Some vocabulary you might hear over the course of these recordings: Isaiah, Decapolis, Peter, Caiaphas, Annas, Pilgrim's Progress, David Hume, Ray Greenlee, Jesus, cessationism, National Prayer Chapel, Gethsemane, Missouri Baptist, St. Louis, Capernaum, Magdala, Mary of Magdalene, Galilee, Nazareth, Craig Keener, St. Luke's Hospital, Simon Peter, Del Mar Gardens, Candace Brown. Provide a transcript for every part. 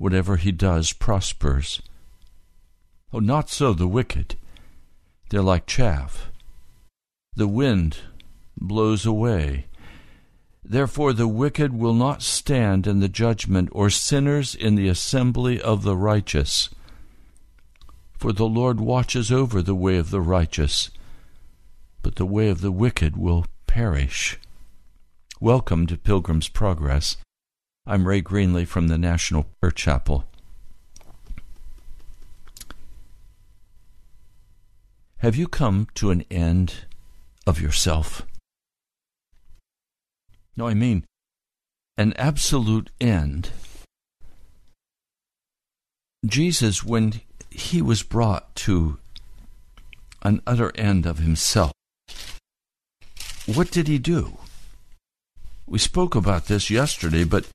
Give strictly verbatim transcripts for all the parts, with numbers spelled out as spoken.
Whatever he does prospers. Oh, not so the wicked. They're like chaff. The wind blows away. Therefore the wicked will not stand in the judgment, or sinners in the assembly of the righteous. For the Lord watches over the way of the righteous, but the way of the wicked will perish. Welcome to Pilgrim's Progress. I'm Ray Greenlee from the National Prayer Chapel. Have you come to an end of yourself? No, I mean an absolute end. Jesus, when he was brought to an utter end of himself, what did he do? We spoke about this yesterday, but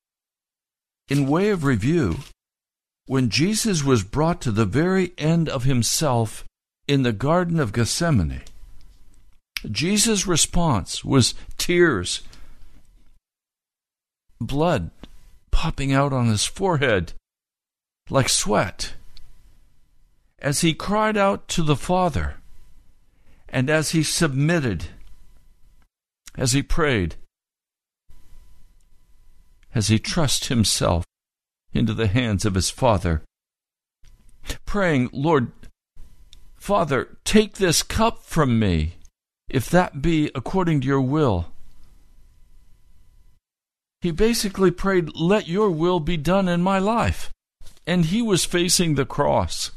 in way of review, when Jesus was brought to the very end of himself in the Garden of Gethsemane, Jesus' response was tears, blood popping out on his forehead like sweat, as he cried out to the Father, and as he submitted, as he prayed, as he trusts himself into the hands of his Father, praying, Lord, Father, take this cup from me, if that be according to your will. He basically prayed, let your will be done in my life. And he was facing the cross.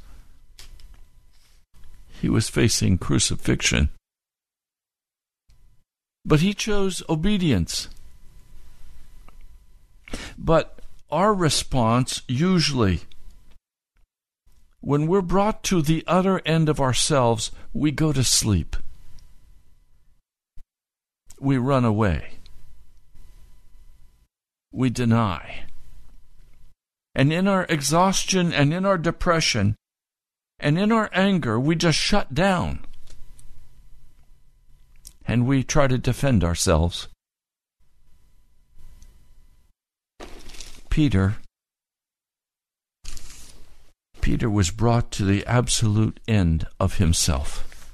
He was facing crucifixion. But he chose obedience. But our response usually, when we're brought to the utter end of ourselves, we go to sleep. We run away. We deny. And in our exhaustion and in our depression and in our anger, we just shut down. And we try to defend ourselves. Peter, Peter was brought to the absolute end of himself.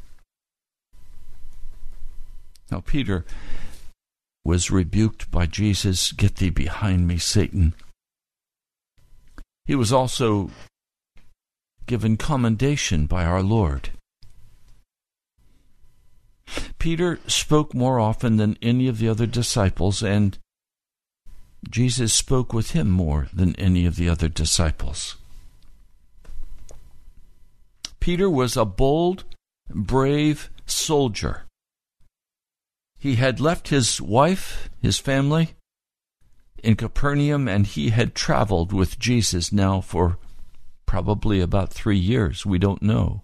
Now Peter was rebuked by Jesus, "Get thee behind me, Satan." He was also given commendation by our Lord. Peter spoke more often than any of the other disciples, and Jesus spoke with him more than any of the other disciples. Peter was a bold, brave soldier. He had left his wife, his family, in Capernaum, and he had traveled with Jesus now for probably about three years. We don't know.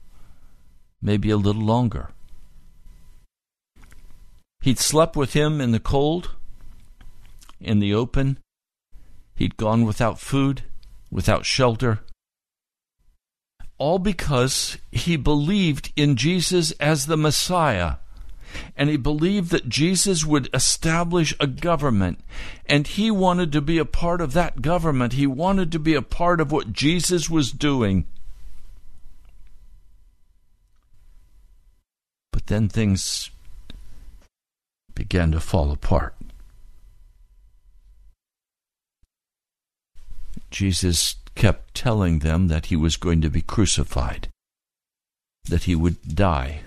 Maybe a little longer. He'd slept with him in the cold, in the open. He'd gone without food, without shelter. All because he believed in Jesus as the Messiah. And he believed that Jesus would establish a government, and he wanted to be a part of that government. He wanted to be a part of what Jesus was doing. But then things began to fall apart. Jesus kept telling them that he was going to be crucified, that he would die.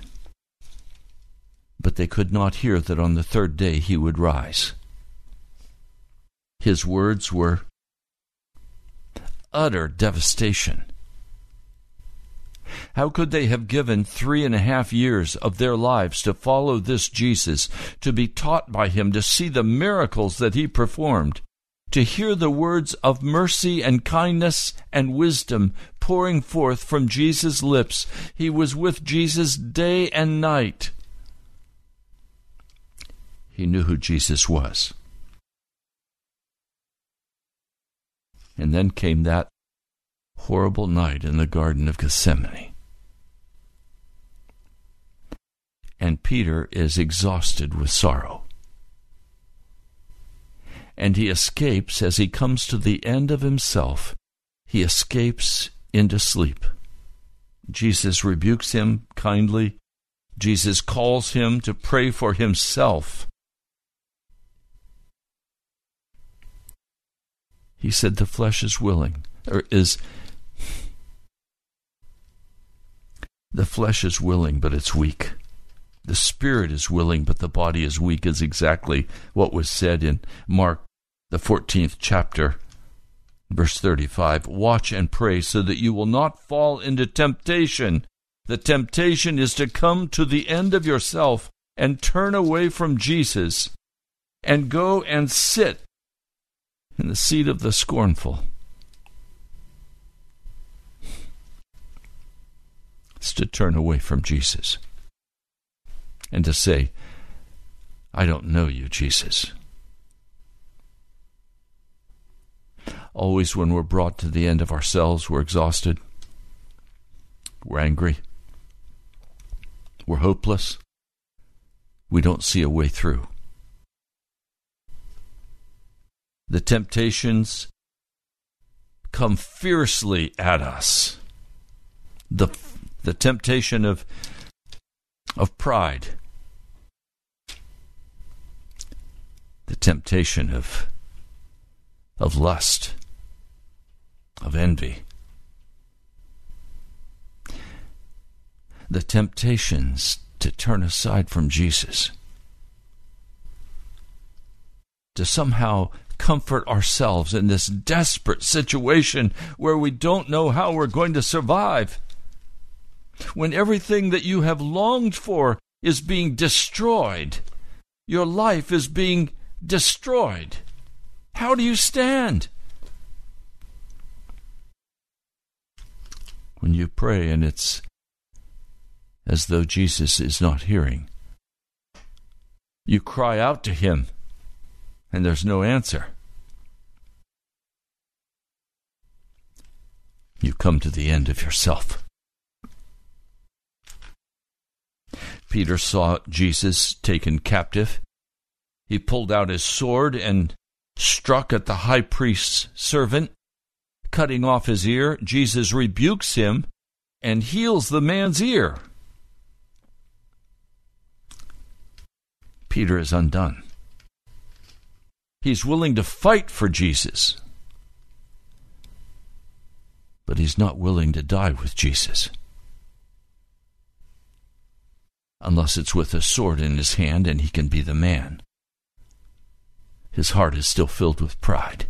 But they could not hear that on the third day he would rise. His words were utter devastation. How could they have given three and a half years of their lives to follow this Jesus, to be taught by him, to see the miracles that he performed, to hear the words of mercy and kindness and wisdom pouring forth from Jesus' lips. He was with Jesus day and night. He knew who Jesus was. And then came that horrible night in the Garden of Gethsemane. And Peter is exhausted with sorrow. And he escapes as he comes to the end of himself. He escapes into sleep. Jesus rebukes him kindly. Jesus calls him to pray for himself. He said, the flesh is willing, or is, the flesh is willing, but it's weak. The spirit is willing, but the body is weak, is exactly what was said in Mark, the fourteenth chapter, verse thirty-five. Watch and pray so that you will not fall into temptation. The temptation is to come to the end of yourself and turn away from Jesus and go and sit in the seat of the scornful. It's to turn away from Jesus and to say, I don't know you, Jesus. Always when we're brought to the end of ourselves, we're exhausted, we're angry, we're hopeless, we don't see a way through. The temptations come fiercely at us. The, the temptation of, of pride. The temptation of, of lust. Of envy. The temptations to turn aside from Jesus. To somehow comfort ourselves in this desperate situation where we don't know how we're going to survive. When everything that you have longed for is being destroyed, your life is being destroyed, how do you stand? When you pray and it's as though Jesus is not hearing, you cry out to him, and there's no answer. You come to the end of yourself. Peter saw Jesus taken captive. He pulled out his sword and struck at the high priest's servant, cutting off his ear. Jesus rebukes him and heals the man's ear. Peter is undone. He's willing to fight for Jesus, but he's not willing to die with Jesus unless it's with a sword in his hand and he can be the man. His heart is still filled with pride.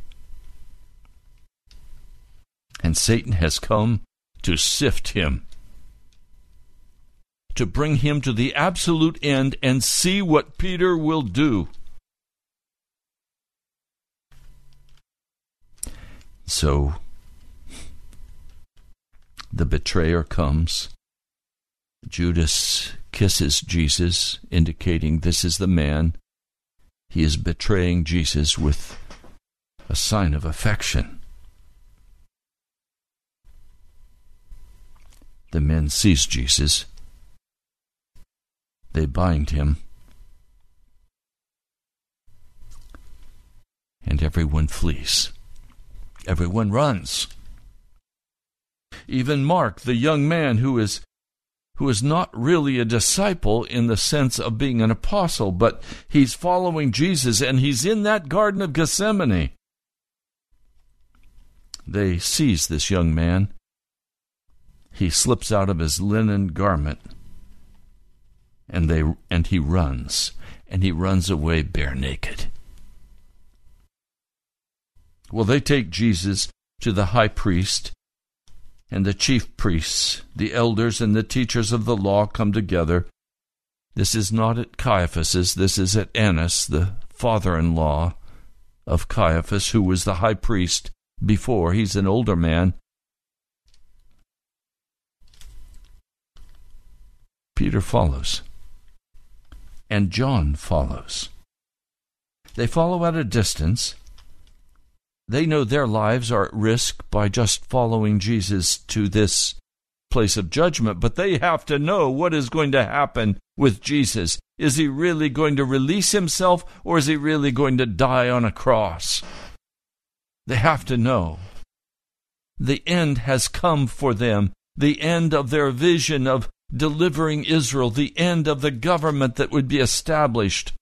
And Satan has come to sift him, to bring him to the absolute end and see what Peter will do. So, the betrayer comes. Judas kisses Jesus, indicating this is the man. He is betraying Jesus with a sign of affection. The men seize Jesus. They bind him. And everyone flees. Everyone runs. Even Mark, the young man who is who is not really a disciple in the sense of being an apostle, but he's following Jesus and he's in that Garden of Gethsemane. They seize this young man. He slips out of his linen garment and they and he runs. And he runs away bare naked. Well, they take Jesus to the high priest, and the chief priests, the elders, and the teachers of the law come together. This is not at Caiaphas's, this is at Annas, the father-in-law of Caiaphas, who was the high priest before. He's an older man. Peter follows, and John follows. They follow at a distance. They know their lives are at risk by just following Jesus to this place of judgment, but they have to know what is going to happen with Jesus. Is he really going to release himself, or is he really going to die on a cross? They have to know. The end has come for them, the end of their vision of delivering Israel, the end of the government that would be established.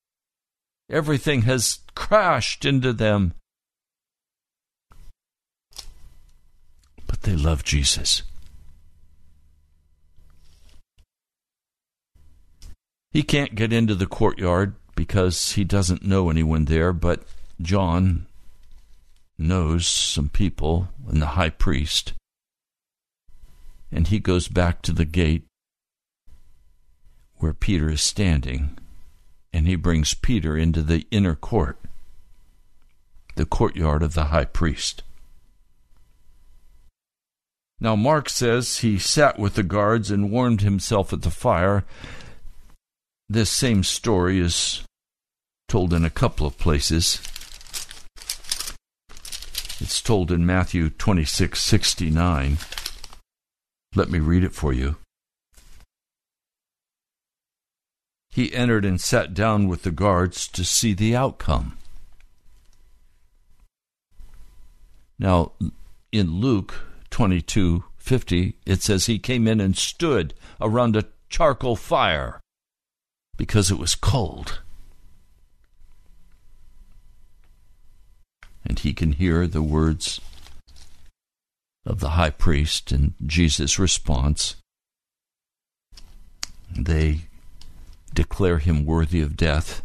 Everything has crashed into them. But they love Jesus. He can't get into the courtyard because he doesn't know anyone there, but John knows some people and the high priest. And he goes back to the gate where Peter is standing, and he brings Peter into the inner court, the courtyard of the high priest. Now Mark says he sat with the guards and warmed himself at the fire. This same story is told in a couple of places. It's told in Matthew twenty-six sixty-nine. Let me read it for you. He entered and sat down with the guards to see the outcome. Now, in Luke twenty-two fifty, it says he came in and stood around a charcoal fire because it was cold. And he can hear the words of the high priest and Jesus' response. They declare him worthy of death.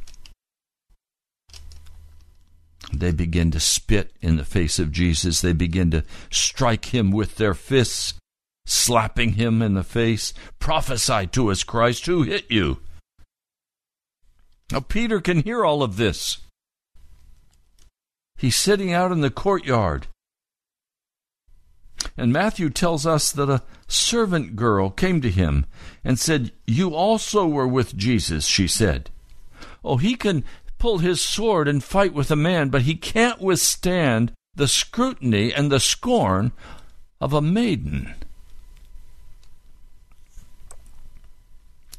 They begin to spit in the face of Jesus. They begin to strike him with their fists, slapping him in the face. Prophesy to us, Christ, who hit you? Now Peter can hear all of this. He's sitting out in the courtyard. And Matthew tells us that a servant girl came to him and said, "You also were with Jesus," she said. Oh, he can pull his sword and fight with a man, but he can't withstand the scrutiny and the scorn of a maiden.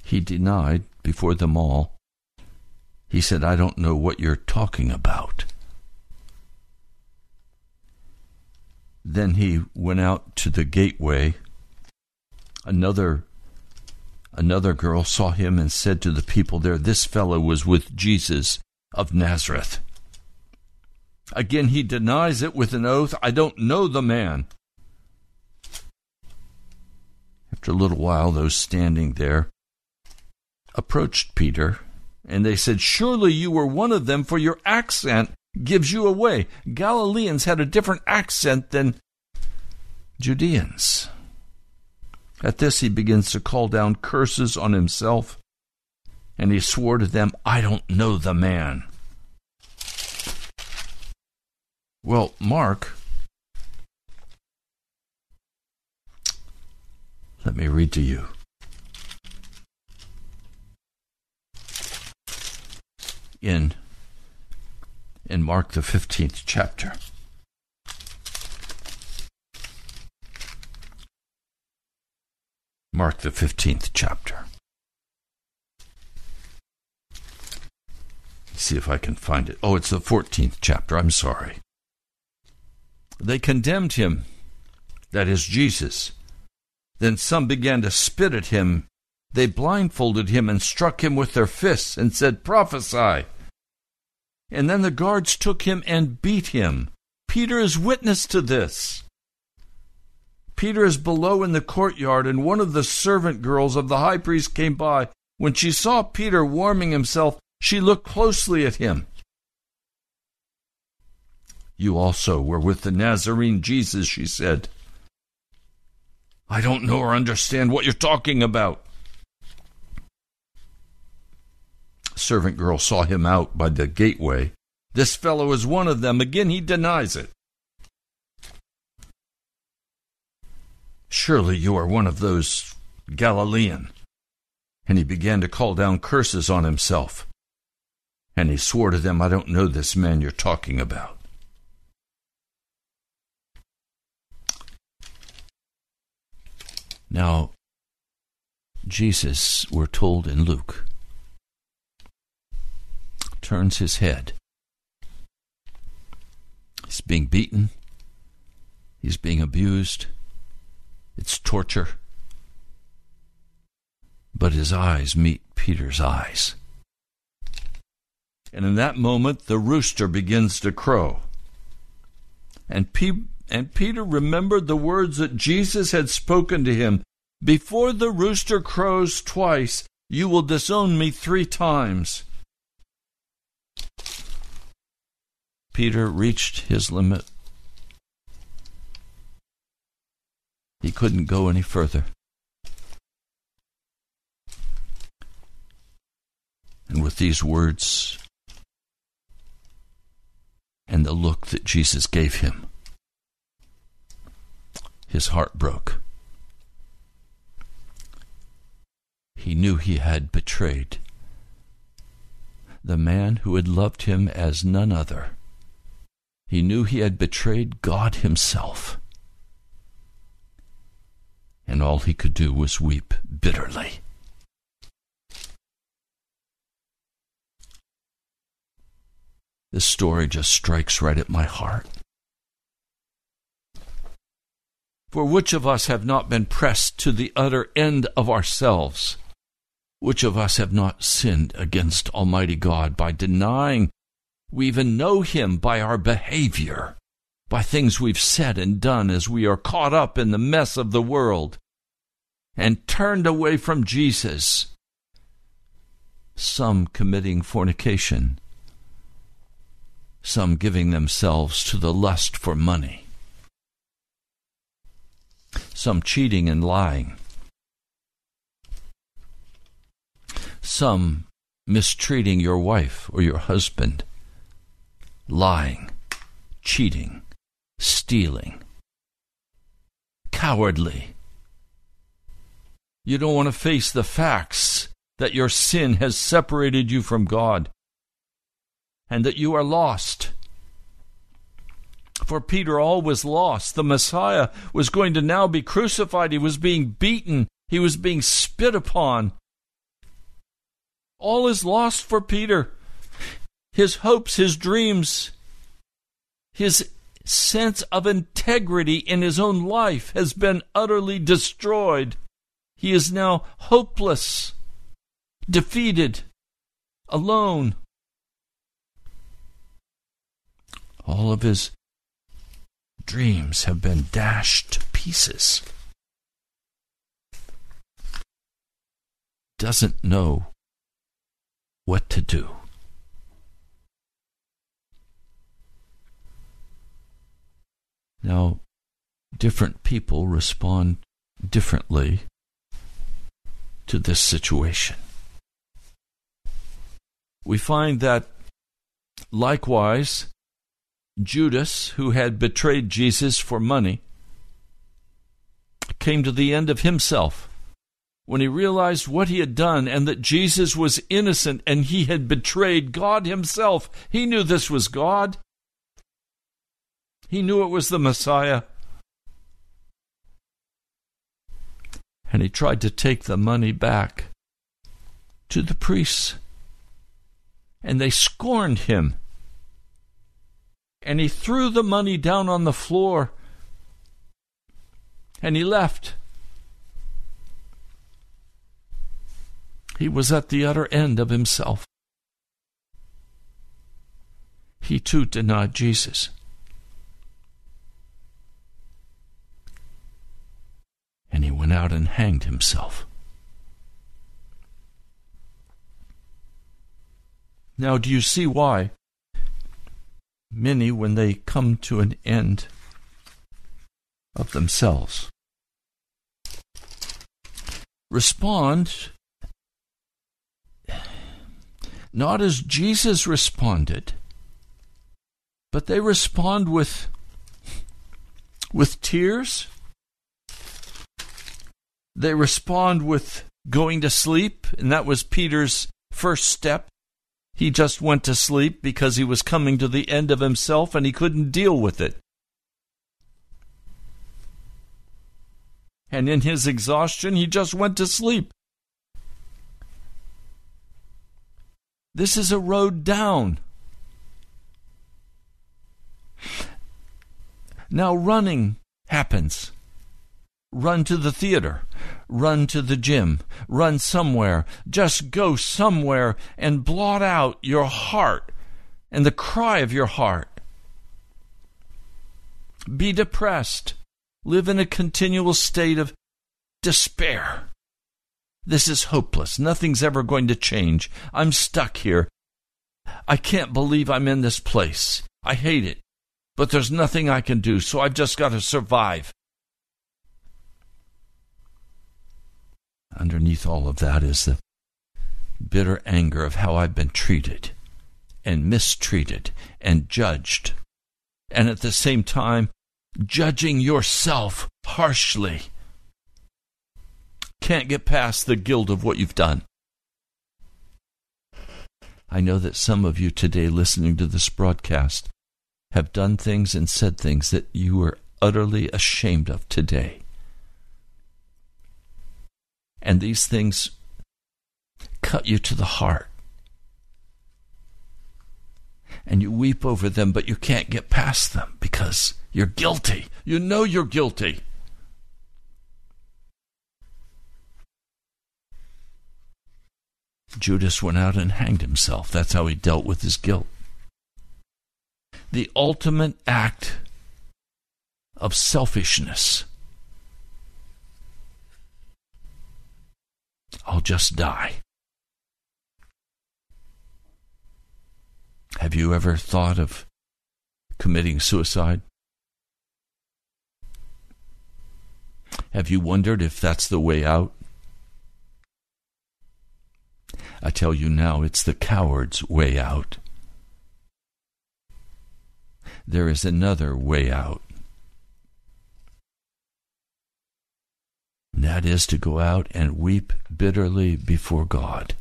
He denied before them all. He said, "I don't know what you're talking about." Then he went out to the gateway. Another, another girl saw him and said to the people there, "This fellow was with Jesus of Nazareth." Again, he denies it with an oath, "I don't know the man." After a little while, those standing there approached Peter, and they said, "Surely you were one of them, for your accent gives you away." Galileans had a different accent than Judeans. At this, he begins to call down curses on himself, and he swore to them, "I don't know the man." Well, Mark, let me read to you. In In Mark, the fifteenth chapter. Mark, the fifteenth chapter. Let's see if I can find it. Oh, it's the fourteenth chapter. I'm sorry. They condemned him, that is Jesus. Then some began to spit at him. They blindfolded him and struck him with their fists and said, "Prophesy." And then the guards took him and beat him. Peter is witness to this. Peter is below in the courtyard, and one of the servant girls of the high priest came by. When she saw Peter warming himself, she looked closely at him. "You also were with the Nazarene Jesus," she said. "I don't know or understand what you're talking about." Servant girl saw him out by the gateway. This fellow is one of them. Again, he denies it. Surely you are one of those Galilean. And he began to call down curses on himself. And he swore to them, I don't know this man you're talking about. Now, Jesus, we're told in Luke, turns his head. He's being beaten. He's being abused. It's torture. But his eyes meet Peter's eyes. And in that moment, the rooster begins to crow. And, P- and Peter remembered the words that Jesus had spoken to him. Before the rooster crows twice, you will disown me three times. Peter reached his limit. He couldn't go any further. And with these words and the look that Jesus gave him, his heart broke. He knew he had betrayed the man who had loved him as none other. He knew he had betrayed God himself. And all he could do was weep bitterly. This story just strikes right at my heart. For which of us have not been pressed to the utter end of ourselves? Which of us have not sinned against Almighty God by denying we even know Him by our behavior, by things we've said and done as we are caught up in the mess of the world and turned away from Jesus? Some committing fornication, some giving themselves to the lust for money, some cheating and lying, some mistreating your wife or your husband, lying, cheating, stealing, cowardly. You don't want to face the facts that your sin has separated you from God, and that you are lost. For Peter, all was lost. The Messiah was going to now be crucified. He was being beaten. He was being spit upon. All is lost for Peter. His hopes, his dreams, his sense of integrity in his own life has been utterly destroyed. He is now hopeless, defeated, alone. All of his dreams have been dashed to pieces. Doesn't know what to do. Now, different people respond differently to this situation. We find that, likewise, Judas, who had betrayed Jesus for money, came to the end of himself when he realized what he had done and that Jesus was innocent and he had betrayed God himself. He knew this was God. He knew it was the Messiah. And he tried to take the money back to the priests. And they scorned him. And he threw the money down on the floor, and he left. He was at the utter end of himself. He too denied Jesus. And he went out and hanged himself. Now, do you see why? Many, when they come to an end of themselves, respond not as Jesus responded, But they respond with, with tears. They respond with going to sleep, and that was Peter's first step. He just went to sleep because he was coming to the end of himself and he couldn't deal with it. And in his exhaustion, he just went to sleep. This is a road down. Now running happens. Run to the theater. Run to the gym. Run somewhere. Just go somewhere and blot out your heart and the cry of your heart. Be depressed. Live in a continual state of despair. This is hopeless. Nothing's ever going to change. I'm stuck here. I can't believe I'm in this place. I hate it. But there's nothing I can do, so I've just got to survive. Underneath all of that is the bitter anger of how I've been treated and mistreated and judged. And at the same time, judging yourself harshly. Can't get past the guilt of what you've done. I know that some of you today listening to this broadcast have done things and said things that you are utterly ashamed of today. And these things cut you to the heart. And you weep over them, but you can't get past them because you're guilty. You know you're guilty. Judas went out and hanged himself. That's how he dealt with his guilt. The ultimate act of selfishness. I'll just die. Have you ever thought of committing suicide? Have you wondered if that's the way out? I tell you now, it's the coward's way out. There is another way out. And that is to go out and weep bitterly before God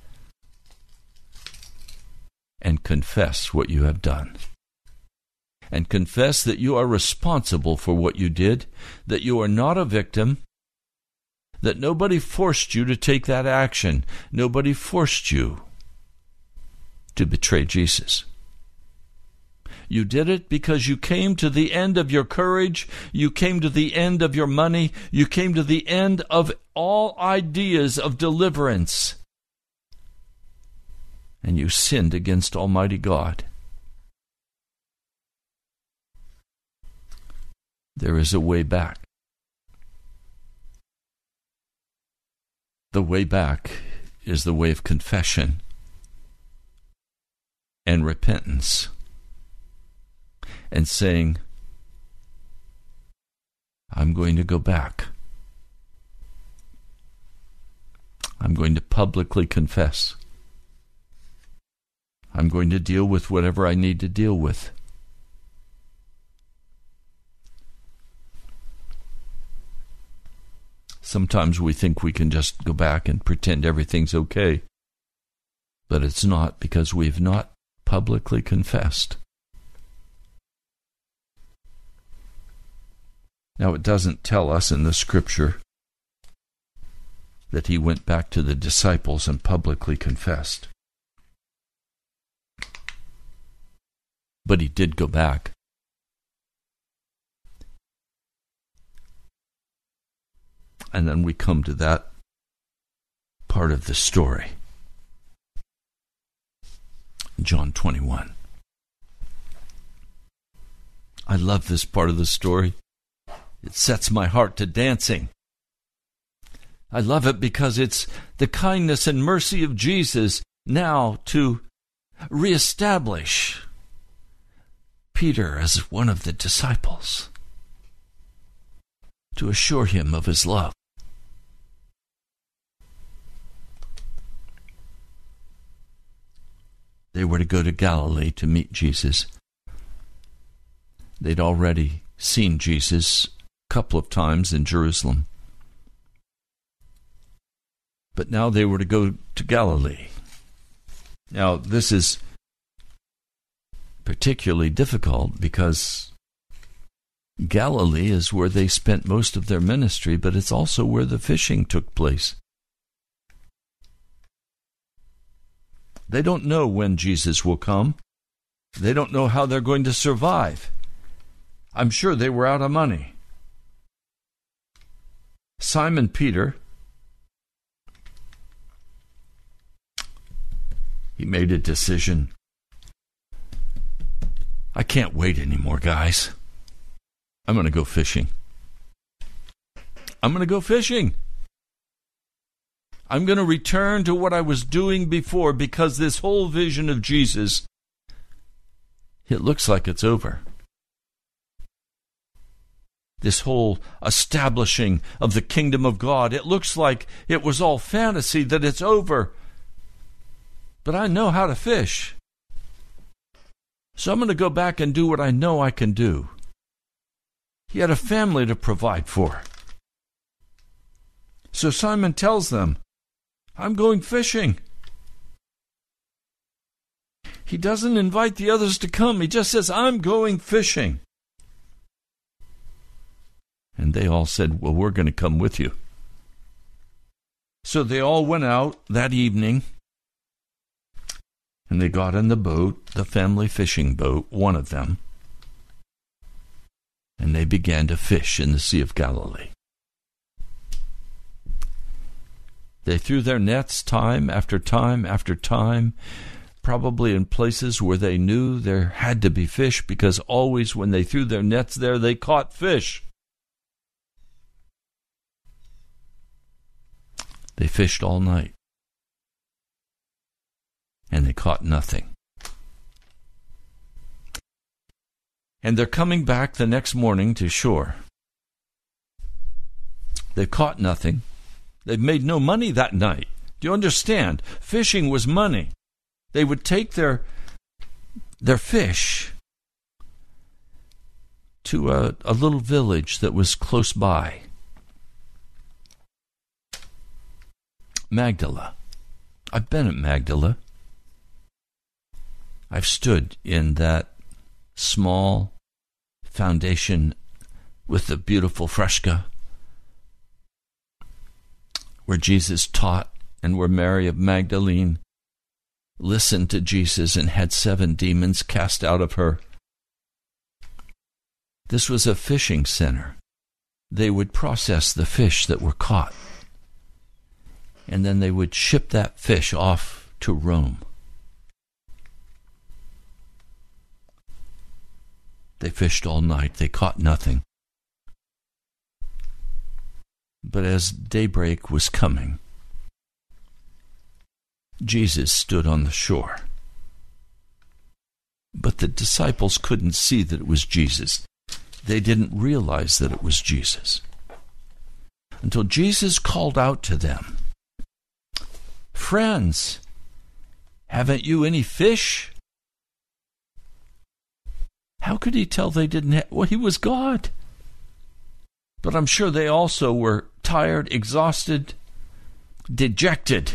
and confess what you have done. And confess that you are responsible for what you did, that you are not a victim, that nobody forced you to take that action. Nobody forced you to betray Jesus. You did it because you came to the end of your courage. You came to the end of your money. You came to the end of all ideas of deliverance. And you sinned against Almighty God. There is a way back. The way back is the way of confession and repentance and saying, I'm going to go back. I'm going to publicly confess. I'm going to deal with whatever I need to deal with. Sometimes we think we can just go back and pretend everything's okay, but it's not, because we've not publicly confessed. Now, it doesn't tell us in the Scripture that he went back to the disciples and publicly confessed. But he did go back. And then we come to that part of the story. John twenty-one. I love this part of the story. It sets my heart to dancing. I love it because it's the kindness and mercy of Jesus now to reestablish Peter as one of the disciples, to assure him of his love. They were to go to Galilee to meet Jesus. They'd already seen Jesus a couple of times in Jerusalem. But now they were to go to Galilee. Now, this is particularly difficult because Galilee is where they spent most of their ministry, but it's also where the fishing took place. They don't know when Jesus will come. They don't know how they're going to survive. I'm sure they were out of money. Simon Peter, he made a decision. I can't wait anymore, guys. I'm going to go fishing. I'm going to go fishing. I'm going to return to what I was doing before, because this whole vision of Jesus, it looks like it's over. This whole establishing of the kingdom of God, it looks like it was all fantasy, that it's over. But I know how to fish. So I'm going to go back and do what I know I can do. He had a family to provide for. So Simon tells them, I'm going fishing. He doesn't invite the others to come. He just says, I'm going fishing. And they all said, well, we're going to come with you. So they all went out that evening, and they got in the boat, the family fishing boat, one of them, and they began to fish in the Sea of Galilee. They threw their nets time after time after time, probably in places where they knew there had to be fish, because always when they threw their nets there, they caught fish. They fished all night, and they caught nothing. And they're coming back the next morning to shore. They've caught nothing. They've made no money that night. Do you understand? Fishing was money. They would take their their fish to a, a little village that was close by. Magdala. I've been at Magdala. I've stood in that small foundation with the beautiful fresca where Jesus taught and where Mary of Magdalene listened to Jesus and had seven demons cast out of her. This was a fishing center. They would process the fish that were caught, and then they would ship that fish off to Rome. They fished all night. They caught nothing. But as daybreak was coming, Jesus stood on the shore. But the disciples couldn't see that it was Jesus. They didn't realize that it was Jesus, until Jesus called out to them, Friends, haven't you any fish? How could he tell they didn't have? Well, he was God. But I'm sure they also were tired, exhausted, dejected.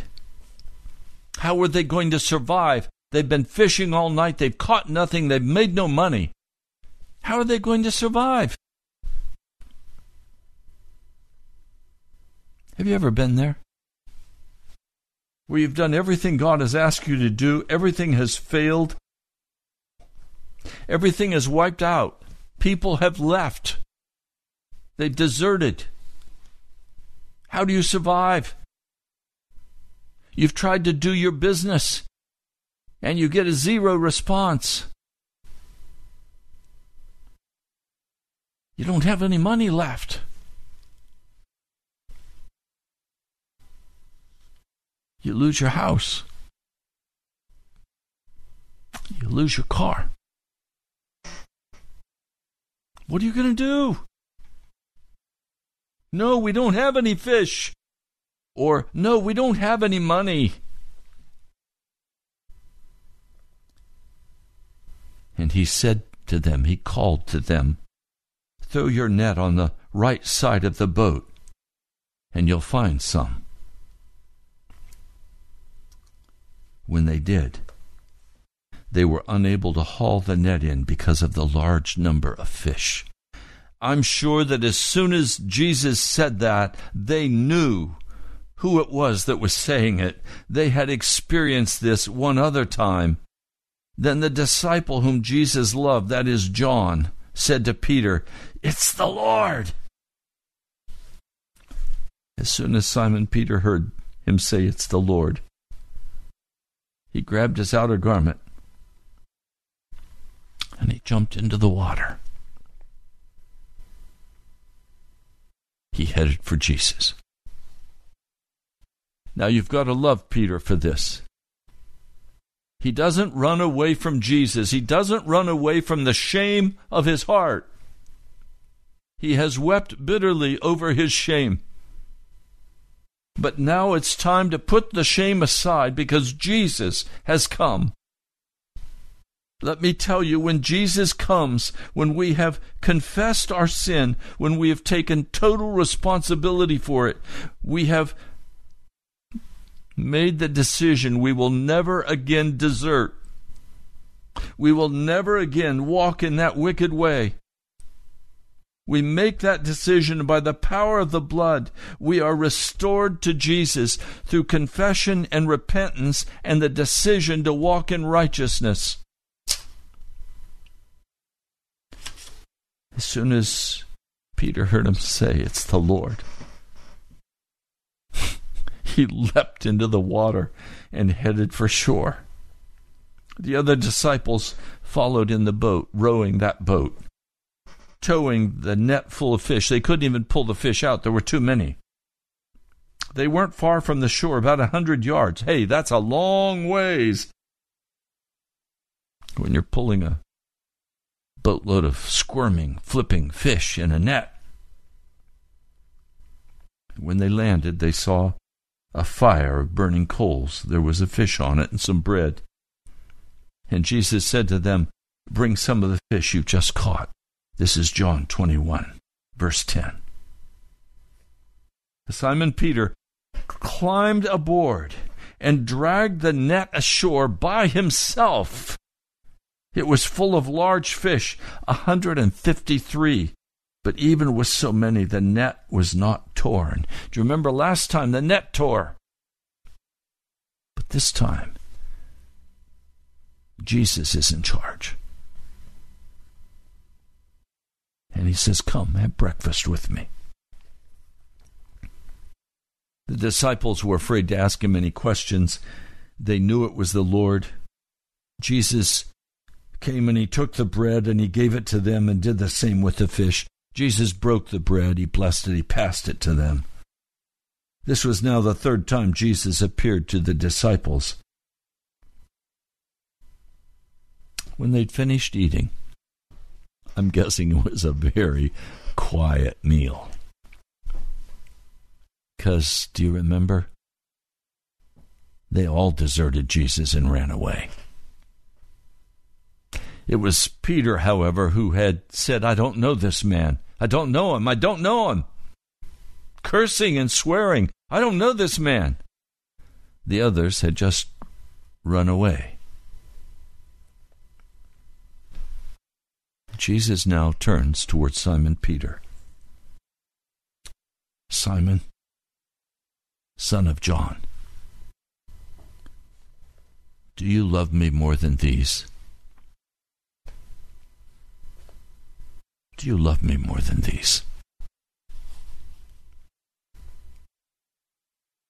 How were they going to survive? They've been fishing all night. They've caught nothing. They've made no money. How are they going to survive? Have you ever been there? Where you've done everything God has asked you to do, everything has failed. Everything is wiped out. People have left. They've deserted. How do you survive? You've tried to do your business, and you get a zero response. You don't have any money left. You lose your house. You lose your car. What are you going to do? No, we don't have any fish. Or, no, we don't have any money. And he said to them. He called to them, "Throw your net on the right side of the boat, and you'll find some." When they did, they were unable to haul the net in because of the large number of fish. I'm sure that as soon as Jesus said that, they knew who it was that was saying it. They had experienced this one other time. Then the disciple whom Jesus loved, that is John, said to Peter, "It's the Lord." As soon as Simon Peter heard him say, "It's the Lord," he grabbed his outer garment and he jumped into the water. He headed for Jesus. Now you've got to love Peter for this. He doesn't run away from Jesus. He doesn't run away from the shame of his heart. He has wept bitterly over his shame. But now it's time to put the shame aside because Jesus has come. Let me tell you, when Jesus comes, when we have confessed our sin, when we have taken total responsibility for it, we have made the decision we will never again desert. We will never again walk in that wicked way. We make that decision by the power of the blood. We are restored to Jesus through confession and repentance and the decision to walk in righteousness. As soon as Peter heard him say, "It's the Lord," he leapt into the water and headed for shore. The other disciples followed in the boat, rowing that boat, towing the net full of fish. They couldn't even pull the fish out. There were too many. They weren't far from the shore, about a hundred yards. Hey, that's a long ways. When you're pulling a boatload of squirming, flipping fish in a net. When they landed, they saw a fire of burning coals. There was a fish on it and some bread. And Jesus said to them, "Bring some of the fish you just caught." This is John twenty-one, verse ten. Simon Peter climbed aboard and dragged the net ashore by himself. It was full of large fish, a hundred and fifty-three. But even with so many, the net was not torn. Do you remember last time the net tore? But this time, Jesus is in charge. And he says, "Come, have breakfast with me." The disciples were afraid to ask him any questions. They knew it was the Lord. Jesus came and he took the bread and he gave it to them and did the same with the fish. Jesus broke the bread, he blessed it, he passed it to them. This was now the third time Jesus appeared to the disciples. When they'd finished eating, I'm guessing it was a very quiet meal. Because, do you remember? They all deserted Jesus and ran away. It was Peter, however, who had said, "I don't know this man. I don't know him. I don't know him." Cursing and swearing, "I don't know this man." The others had just run away. Jesus now turns towards Simon Peter. "Simon, son of John, do you love me more than these? Do you love me more than these?"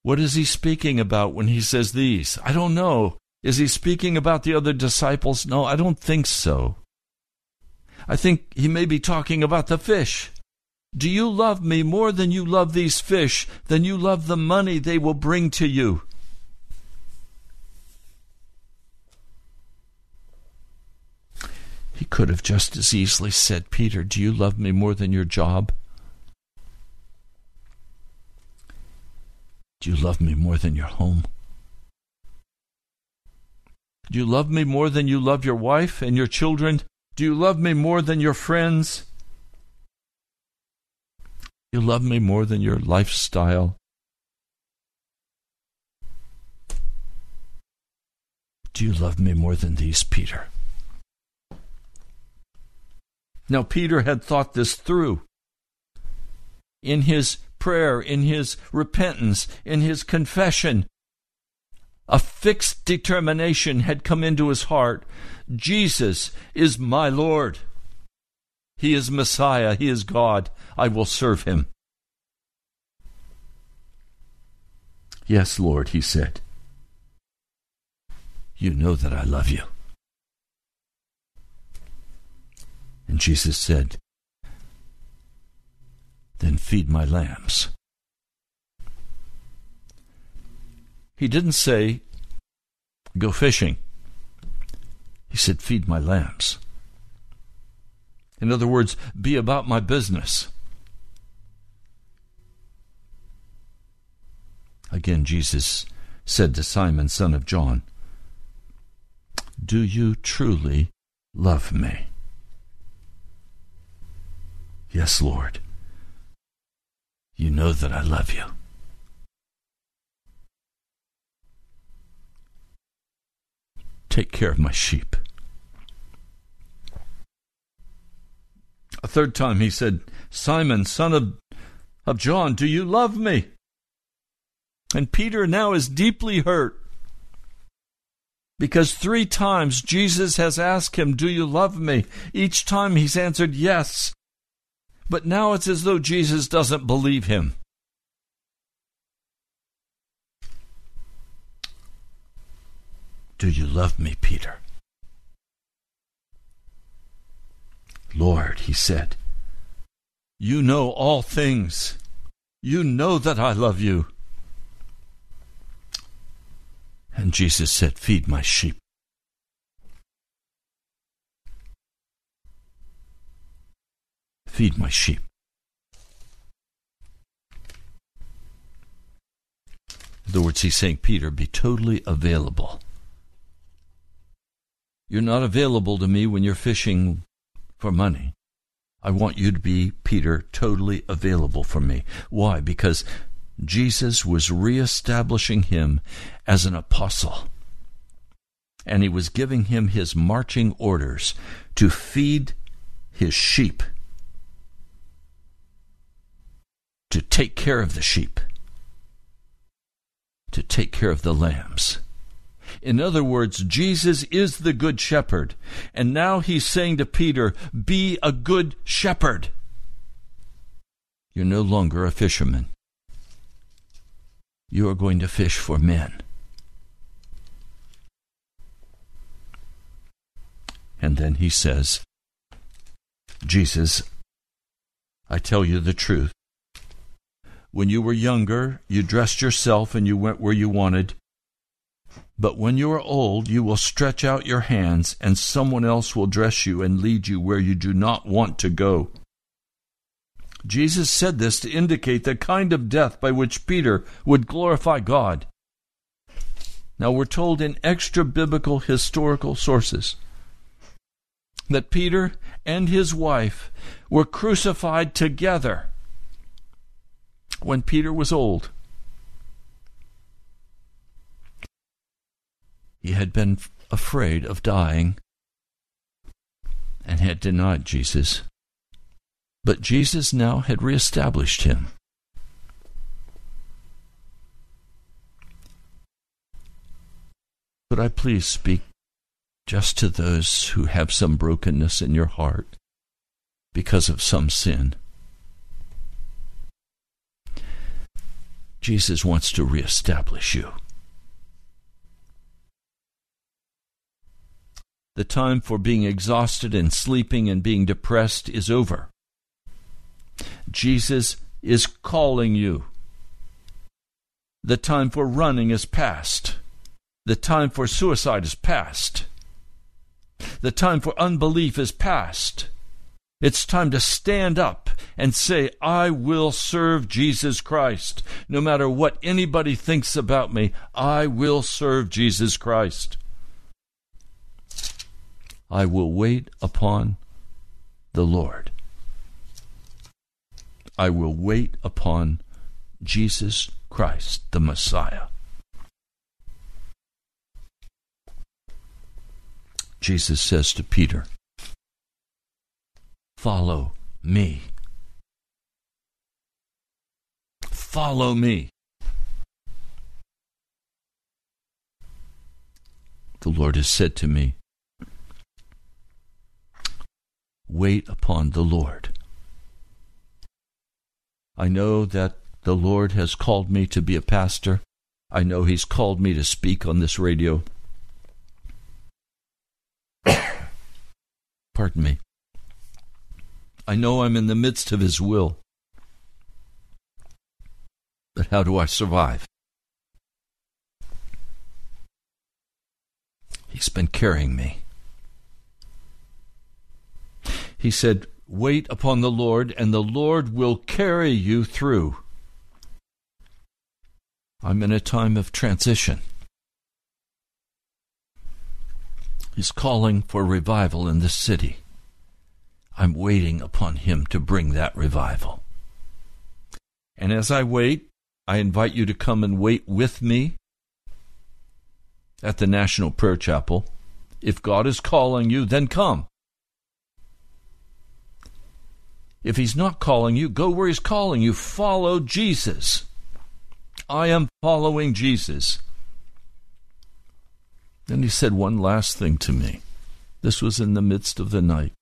What is he speaking about when he says these? I don't know. Is he speaking about the other disciples? No, I don't think so. I think he may be talking about the fish. Do you love me more than you love these fish, than you love the money they will bring to you? He could have just as easily said, "Peter, do you love me more than your job? Do you love me more than your home? Do you love me more than you love your wife and your children? Do you love me more than your friends? Do you love me more than your lifestyle? Do you love me more than these, Peter? Now, Peter had thought this through. In his prayer, in his repentance, in his confession, a fixed determination had come into his heart. Jesus is my Lord. He is Messiah. He is God. I will serve him. Yes, Lord, he said. You know that I love you. And Jesus said, then feed my lambs. He didn't say, go fishing. He said, feed my lambs. In other words, be about my business. Again, Jesus said to Simon, son of John, do you truly love me? Yes, Lord. You know that I love you. Take care of my sheep. A third time he said, Simon, son of, of John, do you love me? And Peter now is deeply hurt because three times Jesus has asked him, do you love me? Each time he's answered yes. But now it's as though Jesus doesn't believe him. Do you love me, Peter? Lord, he said, you know all things. You know that I love you. And Jesus said, feed my sheep. Feed my sheep. In other words, he's saying, Peter, be totally available. You're not available to me when you're fishing for money. I want you to be, Peter, totally available for me. Why? Because Jesus was reestablishing him as an apostle. And he was giving him his marching orders to feed his sheep, to take care of the sheep, to take care of the lambs. In other words, Jesus is the good shepherd. And now he's saying to Peter, be a good shepherd. You're no longer a fisherman. You are going to fish for men. And then he says, Jesus, I tell you the truth. When you were younger, you dressed yourself and you went where you wanted. But when you are old, you will stretch out your hands, and someone else will dress you and lead you where you do not want to go. Jesus said this to indicate the kind of death by which Peter would glorify God. Now we're told in extra-biblical historical sources that Peter and his wife were crucified together when Peter was old. He had been afraid of dying and had denied Jesus. But Jesus now had reestablished him. Could I please speak just to those who have some brokenness in your heart because of some sin? Jesus wants to reestablish you. The time for being exhausted and sleeping and being depressed is over. Jesus is calling you. The time for running is past. The time for suicide is past. The time for unbelief is past. It's time to stand up and say, I will serve Jesus Christ. No matter what anybody thinks about me, I will serve Jesus Christ. I will wait upon the Lord. I will wait upon Jesus Christ, the Messiah. Jesus says to Peter, follow me. Follow me. The Lord has said to me, wait upon the Lord. I know that the Lord has called me to be a pastor. I know He's called me to speak on this radio. Pardon me. I know I'm in the midst of His will. But how do I survive? He's been carrying me. He said, wait upon the Lord, and the Lord will carry you through. I'm in a time of transition. He's calling for revival in this city. I'm waiting upon Him to bring that revival. And as I wait, I invite you to come and wait with me at the National Prayer Chapel. If God is calling you, then come. If He's not calling you, go where He's calling you. Follow Jesus. I am following Jesus. Then He said one last thing to me. This was in the midst of the night.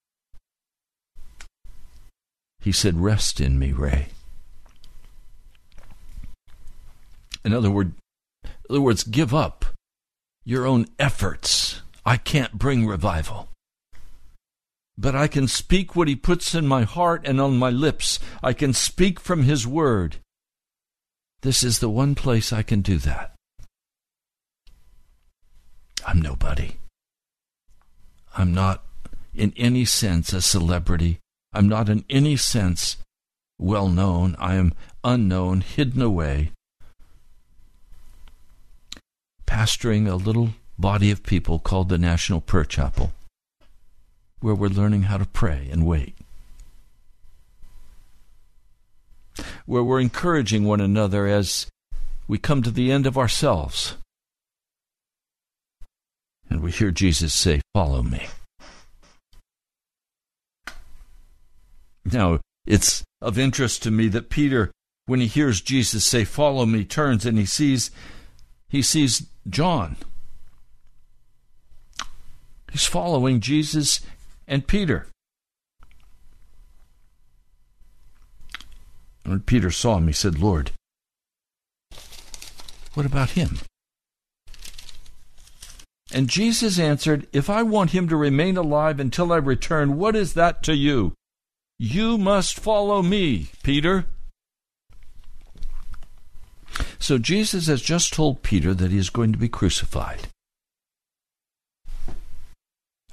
He said, rest in me, Ray. In other words, in other words, give up your own efforts. I can't bring revival. But I can speak what He puts in my heart and on my lips. I can speak from His word. This is the one place I can do that. I'm nobody. I'm not in any sense a celebrity. I'm not in any sense well known. I am unknown, hidden away, pastoring a little body of people called the National Prayer Chapel, where we're learning how to pray and wait, where we're encouraging one another as we come to the end of ourselves. And we hear Jesus say, follow me. Now, it's of interest to me that Peter, when he hears Jesus say, follow me, turns and he sees, he sees John. He's following Jesus and Peter. And when Peter saw him, he said, Lord, what about him? And Jesus answered, if I want him to remain alive until I return, what is that to you? You must follow me, Peter. So Jesus has just told Peter that he is going to be crucified.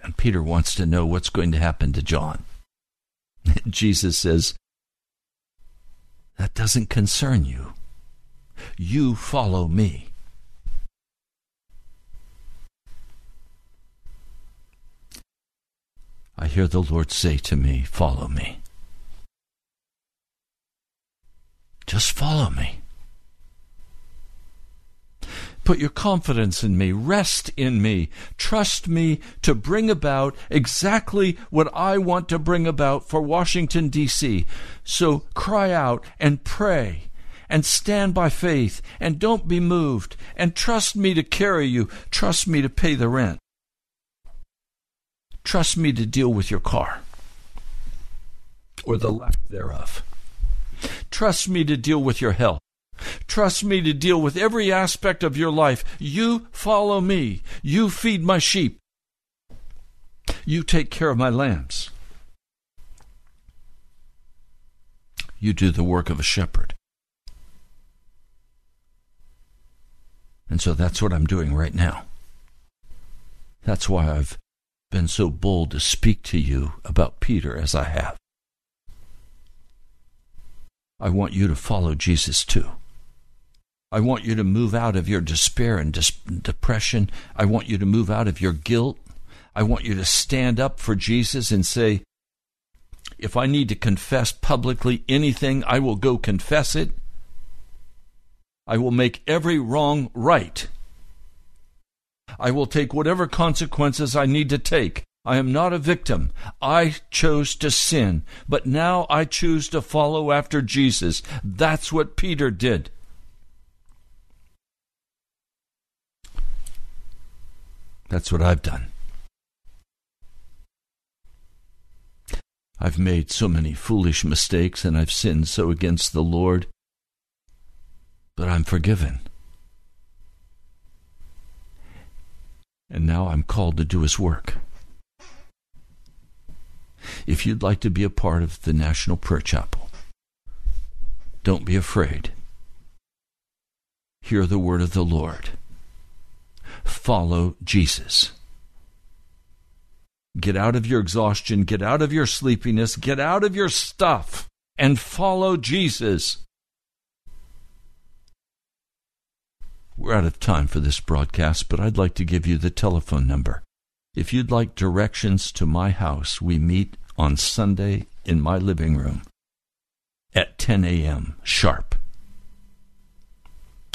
And Peter wants to know what's going to happen to John. Jesus says, that doesn't concern you. You follow me. I hear the Lord say to me, follow me. Just follow me. Put your confidence in me. Rest in me. Trust me to bring about exactly what I want to bring about for Washington, D C So cry out and pray and stand by faith and don't be moved and trust me to carry you. Trust me to pay the rent. Trust me to deal with your car, or the lack thereof. Trust me to deal with your health. Trust me to deal with every aspect of your life. You follow me. You feed my sheep. You take care of my lambs. You do the work of a shepherd. And so that's what I'm doing right now. That's why I've been so bold to speak to you about Peter as I have. I want you to follow Jesus too. I want you to move out of your despair and dis- depression. I want you to move out of your guilt. I want you to stand up for Jesus and say, if I need to confess publicly anything, I will go confess it. I will make every wrong right. I will take whatever consequences I need to take. I am not a victim. I chose to sin, but now I choose to follow after Jesus. That's what Peter did. That's what I've done. I've made so many foolish mistakes, and I've sinned so against the Lord, but I'm forgiven. And now I'm called to do His work. If you'd like to be a part of the National Prayer Chapel, don't be afraid. Hear the word of the Lord. Follow Jesus. Get out of your exhaustion, get out of your sleepiness, get out of your stuff, and follow Jesus. We're out of time for this broadcast, but I'd like to give you the telephone number. If you'd like directions to my house, we meet on Sunday in my living room at ten a.m. sharp.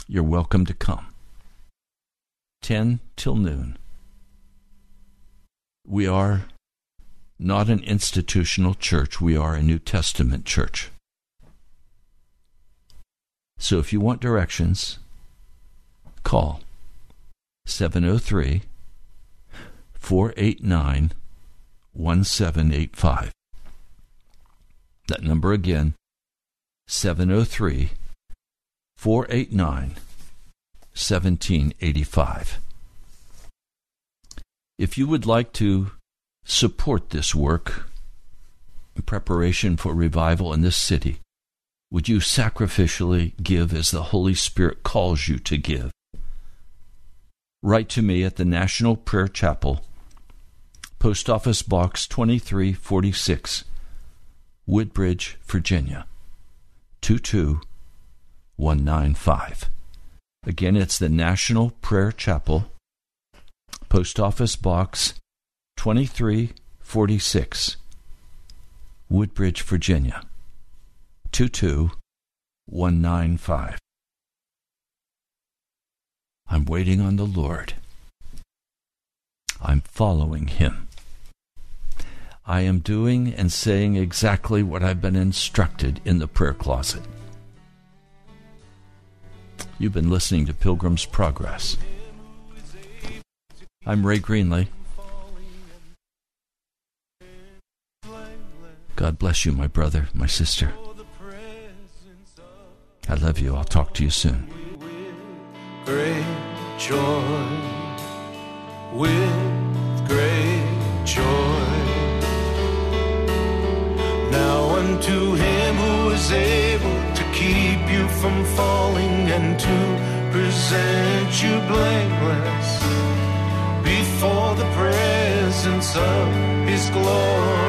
You're welcome to come. ten till noon. We are not an institutional church. We are a New Testament church. So if you want directions, call seven oh three, four eight nine, one seven eight five. That number again, seven oh three, four eight nine, one seven eight five. If you would like to support this work in preparation for revival in this city, would you sacrificially give as the Holy Spirit calls you to give? Write to me at the National Prayer Chapel, Post Office Box twenty-three forty-six, Woodbridge, Virginia, two two one nine five. Again, it's the National Prayer Chapel, Post Office Box twenty-three forty-six, Woodbridge, Virginia, two two one nine five. I'm waiting on the Lord. I'm following Him. I am doing and saying exactly what I've been instructed in the prayer closet. You've been listening to Pilgrim's Progress. I'm Ray Greenlee. God bless you, my brother, my sister. I love you. I'll talk to you soon. Great joy, with great joy. Now unto Him who is able to keep you from falling and to present you blameless before the presence of His glory.